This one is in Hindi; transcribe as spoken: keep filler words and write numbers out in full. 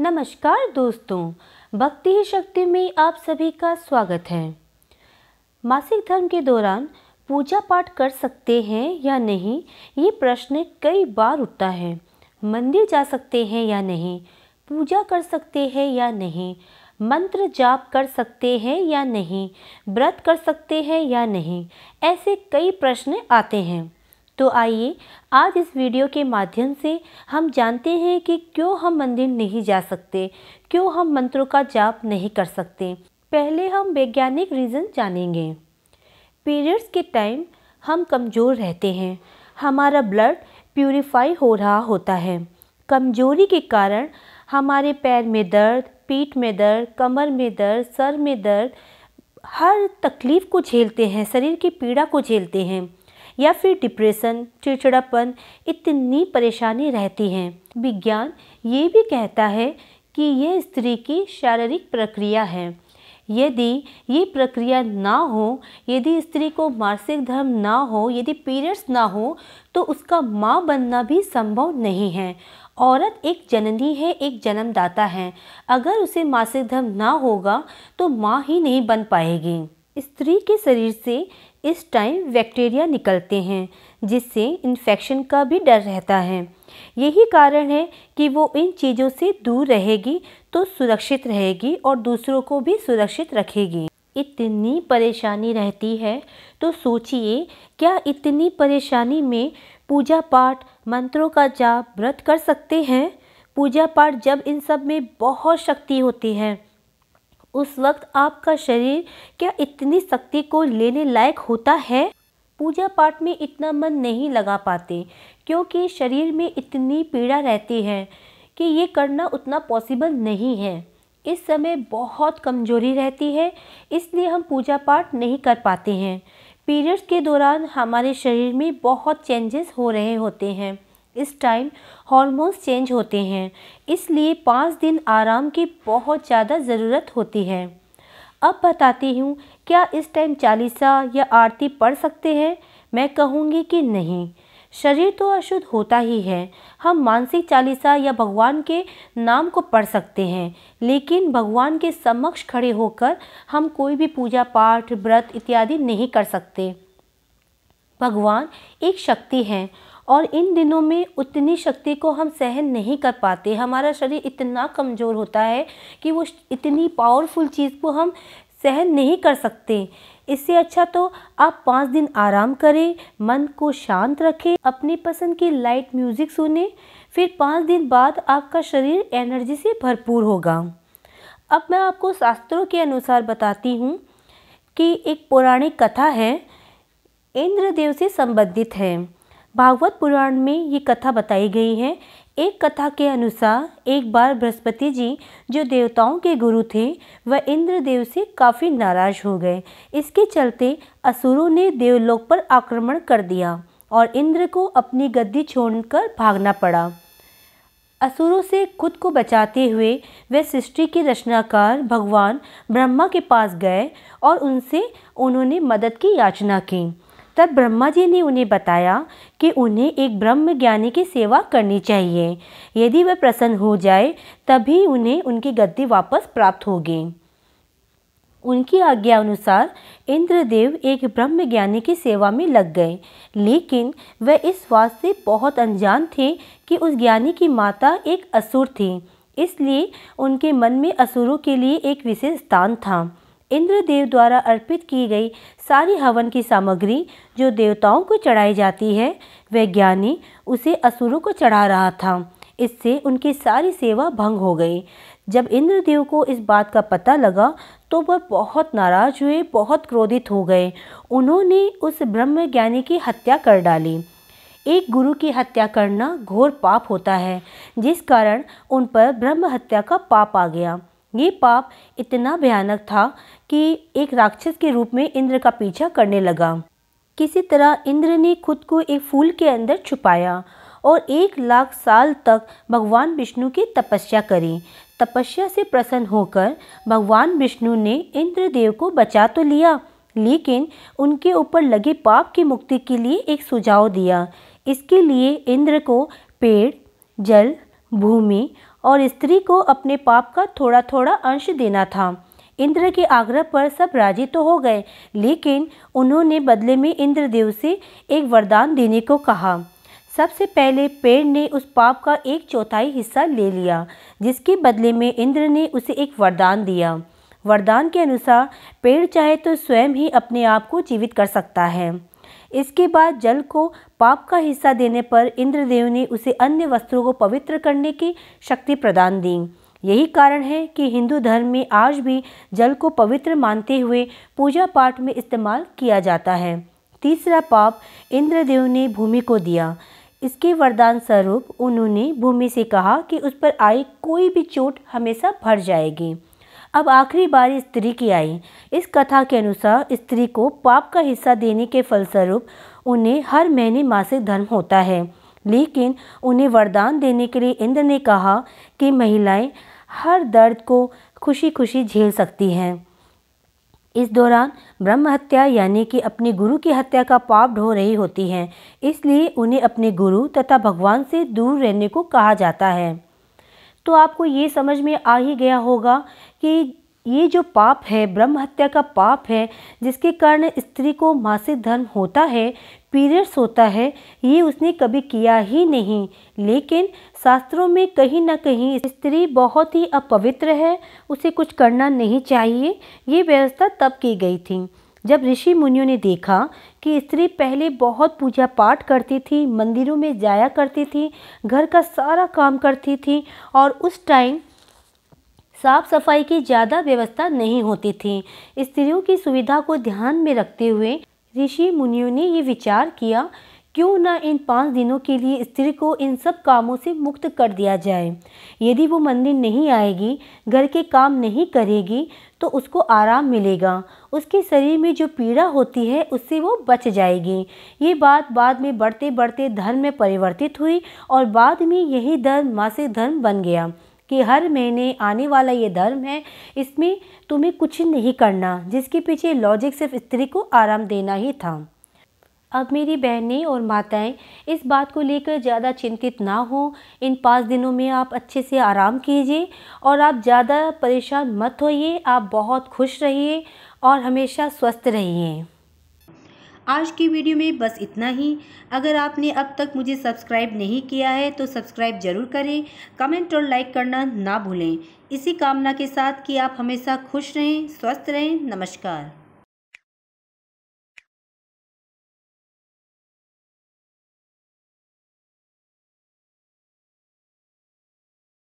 नमस्कार दोस्तों, भक्ति ही शक्ति में आप सभी का स्वागत है। मासिक धर्म के दौरान पूजा पाठ कर सकते हैं या नहीं, ये प्रश्न कई बार उठता है। मंदिर जा सकते हैं या नहीं, पूजा कर सकते हैं या नहीं, मंत्र जाप कर सकते हैं या नहीं, व्रत कर सकते हैं या नहीं, ऐसे कई प्रश्न आते हैं। तो आइए आज इस वीडियो के माध्यम से हम जानते हैं कि क्यों हम मंदिर नहीं जा सकते, क्यों हम मंत्रों का जाप नहीं कर सकते। पहले हम वैज्ञानिक रीज़न जानेंगे। पीरियड्स के टाइम हम कमज़ोर रहते हैं, हमारा ब्लड प्यूरिफाई हो रहा होता है। कमज़ोरी के कारण हमारे पैर में दर्द, पीठ में दर्द, कमर में दर्द, सर में दर्द, हर तकलीफ़ को झेलते हैं, शरीर की पीड़ा को झेलते हैं, या फिर डिप्रेशन, चिड़चिड़ापन, इतनी परेशानी रहती है। विज्ञान ये भी कहता है कि यह स्त्री की शारीरिक प्रक्रिया है। यदि ये प्रक्रिया ना हो, यदि स्त्री को मासिक धर्म ना हो, यदि पीरियड्स ना हो, तो उसका माँ बनना भी संभव नहीं है। औरत एक जननी है, एक जन्मदाता है। अगर उसे मासिक धर्म ना होगा तो माँ ही नहीं बन पाएगी। स्त्री के शरीर से इस टाइम बैक्टीरिया निकलते हैं, जिससे इन्फेक्शन का भी डर रहता है। यही कारण है कि वो इन चीज़ों से दूर रहेगी तो सुरक्षित रहेगी और दूसरों को भी सुरक्षित रखेगी। इतनी परेशानी रहती है, तो सोचिए क्या इतनी परेशानी में पूजा पाठ, मंत्रों का जाप, व्रत कर सकते हैं? पूजा पाठ जब इन सब में बहुत शक्ति होती है, उस वक्त आपका शरीर क्या इतनी शक्ति को लेने लायक होता है? पूजा पाठ में इतना मन नहीं लगा पाते क्योंकि शरीर में इतनी पीड़ा रहती है कि ये करना उतना पॉसिबल नहीं है। इस समय बहुत कमज़ोरी रहती है, इसलिए हम पूजा पाठ नहीं कर पाते हैं। पीरियड्स के दौरान हमारे शरीर में बहुत चेंजेस हो रहे होते हैं। इस टाइम हार्मोन्स चेंज होते हैं, इसलिए पाँच दिन आराम की बहुत ज़्यादा ज़रूरत होती है। अब बताती हूँ, क्या इस टाइम चालीसा या आरती पढ़ सकते हैं? मैं कहूँगी कि नहीं। शरीर तो अशुद्ध होता ही है। हम मानसिक चालीसा या भगवान के नाम को पढ़ सकते हैं, लेकिन भगवान के समक्ष खड़े होकर हम कोई भी पूजा पाठ, व्रत इत्यादि नहीं कर सकते। भगवान एक शक्ति है और इन दिनों में उतनी शक्ति को हम सहन नहीं कर पाते। हमारा शरीर इतना कमज़ोर होता है कि वो इतनी पावरफुल चीज़ को हम सहन नहीं कर सकते। इससे अच्छा तो आप पाँच दिन आराम करें, मन को शांत रखें, अपनी पसंद की लाइट म्यूज़िक सुनें, फिर पाँच दिन बाद आपका शरीर एनर्जी से भरपूर होगा। अब मैं आपको शास्त्रों के अनुसार बताती हूँ कि एक पौराणिक कथा है, इंद्रदेव से संबंधित है। भागवत पुराण में ये कथा बताई गई है। एक कथा के अनुसार एक बार बृहस्पति जी, जो देवताओं के गुरु थे, वह इंद्रदेव से काफ़ी नाराज़ हो गए। इसके चलते असुरों ने देवलोक पर आक्रमण कर दिया और इंद्र को अपनी गद्दी छोड़कर भागना पड़ा। असुरों से खुद को बचाते हुए वे सृष्टि के रचनाकार भगवान ब्रह्मा के पास गए और उनसे उन्होंने मदद की याचना की। तब ब्रह्मा जी ने उन्हें बताया कि उन्हें एक ब्रह्म ज्ञानी की सेवा करनी चाहिए। यदि वह प्रसन्न हो जाए तभी उन्हें उनकी गद्दी वापस प्राप्त होगी। उनकी आज्ञा अनुसार इंद्रदेव एक ब्रह्म ज्ञानी की सेवा में लग गए, लेकिन वह इस बात से बहुत अनजान थे कि उस ज्ञानी की माता एक असुर थी, इसलिए उनके मन में असुरों के लिए एक विशेष स्थान था। इंद्रदेव द्वारा अर्पित की गई सारी हवन की सामग्री जो देवताओं को चढ़ाई जाती है, वह ज्ञानी उसे असुरों को चढ़ा रहा था। इससे उनकी सारी सेवा भंग हो गई। जब इंद्रदेव को इस बात का पता लगा तो वह बहुत नाराज़ हुए, बहुत क्रोधित हो गए। उन्होंने उस ब्रह्म ज्ञानी की हत्या कर डाली। एक गुरु की हत्या करना घोर पाप होता है, जिस कारण उन पर ब्रह्म हत्या का पाप आ गया। ये पाप इतना भयानक था कि एक राक्षस के रूप में इंद्र का पीछा करने लगा। किसी तरह इंद्र ने खुद को एक फूल के अंदर छुपाया और एक लाख साल तक भगवान विष्णु की तपस्या करी। तपस्या से प्रसन्न होकर भगवान विष्णु ने इंद्रदेव को बचा तो लिया, लेकिन उनके ऊपर लगे पाप की मुक्ति के लिए एक सुझाव दिया। इसके लिए इंद्र को पेड़, जल, भूमि और स्त्री को अपने पाप का थोड़ा थोड़ा अंश देना था। इंद्र के आग्रह पर सब राजी तो हो गए, लेकिन उन्होंने बदले में इंद्रदेव से एक वरदान देने को कहा। सबसे पहले पेड़ ने उस पाप का एक चौथाई हिस्सा ले लिया, जिसके बदले में इंद्र ने उसे एक वरदान दिया। वरदान के अनुसार पेड़ चाहे तो स्वयं ही अपने आप को जीवित कर सकता है। इसके बाद जल को पाप का हिस्सा देने पर इंद्रदेव ने उसे अन्य वस्त्रों को पवित्र करने की शक्ति प्रदान दी। यही कारण है कि हिंदू धर्म में आज भी जल को पवित्र मानते हुए पूजा पाठ में इस्तेमाल किया जाता है। तीसरा पाप इंद्रदेव ने भूमि को दिया। इसके वरदान स्वरूप उन्होंने भूमि से कहा कि उस पर आई कोई भी चोट हमेशा भर जाएगी। अब आखिरी बारी स्त्री की आई। इस कथा के अनुसार स्त्री को पाप का हिस्सा देने के फलस्वरूप उन्हें हर महीने मासिक धर्म होता है, लेकिन उन्हें वरदान देने के लिए इंद्र ने कहा कि महिलाएं हर दर्द को खुशी खुशी झेल सकती हैं। इस दौरान ब्रह्म हत्या यानी कि अपने गुरु की हत्या का पाप ढो रही होती हैं, इसलिए उन्हें अपने गुरु तथा भगवान से दूर रहने को कहा जाता है। तो आपको ये समझ में आ ही गया होगा कि ये जो पाप है, ब्रह्म हत्या का पाप है, जिसके कारण स्त्री को मासिक धर्म होता है, पीरियड्स होता है, ये उसने कभी किया ही नहीं, लेकिन शास्त्रों में कहीं ना कहीं स्त्री बहुत ही अपवित्र है, उसे कुछ करना नहीं चाहिए। ये व्यवस्था तब की गई थी जब ऋषि मुनियों ने देखा कि स्त्री पहले बहुत पूजा पाठ करती थी, मंदिरों में जाया करती थी, घर का सारा काम करती थी, और उस टाइम साफ़ सफाई की ज़्यादा व्यवस्था नहीं होती थी। स्त्रियों की सुविधा को ध्यान में रखते हुए ऋषि मुनियों ने ये विचार किया, क्यों ना इन पाँच दिनों के लिए स्त्री को इन सब कामों से मुक्त कर दिया जाए। यदि वो मंदिर नहीं आएगी, घर के काम नहीं करेगी, तो उसको आराम मिलेगा, उसके शरीर में जो पीड़ा होती है उससे वो बच जाएगी। ये बात बाद में बढ़ते बढ़ते धर्म में परिवर्तित हुई और बाद में यही धर्म मासिक धर्म बन गया कि हर महीने आने वाला ये धर्म है, इसमें तुम्हें कुछ नहीं करना, जिसके पीछे लॉजिक सिर्फ स्त्री को आराम देना ही था। अब मेरी बहनें और माताएं इस बात को लेकर ज़्यादा चिंतित ना हो। इन पाँच दिनों में आप अच्छे से आराम कीजिए और आप ज़्यादा परेशान मत होइए। आप बहुत खुश रहिए और हमेशा स्वस्थ रहिए। आज की वीडियो में बस इतना ही। अगर आपने अब तक मुझे सब्सक्राइब नहीं किया है तो सब्सक्राइब ज़रूर करें। कमेंट और लाइक करना ना भूलें। इसी कामना के साथ कि आप हमेशा खुश रहें, स्वस्थ रहें। नमस्कार।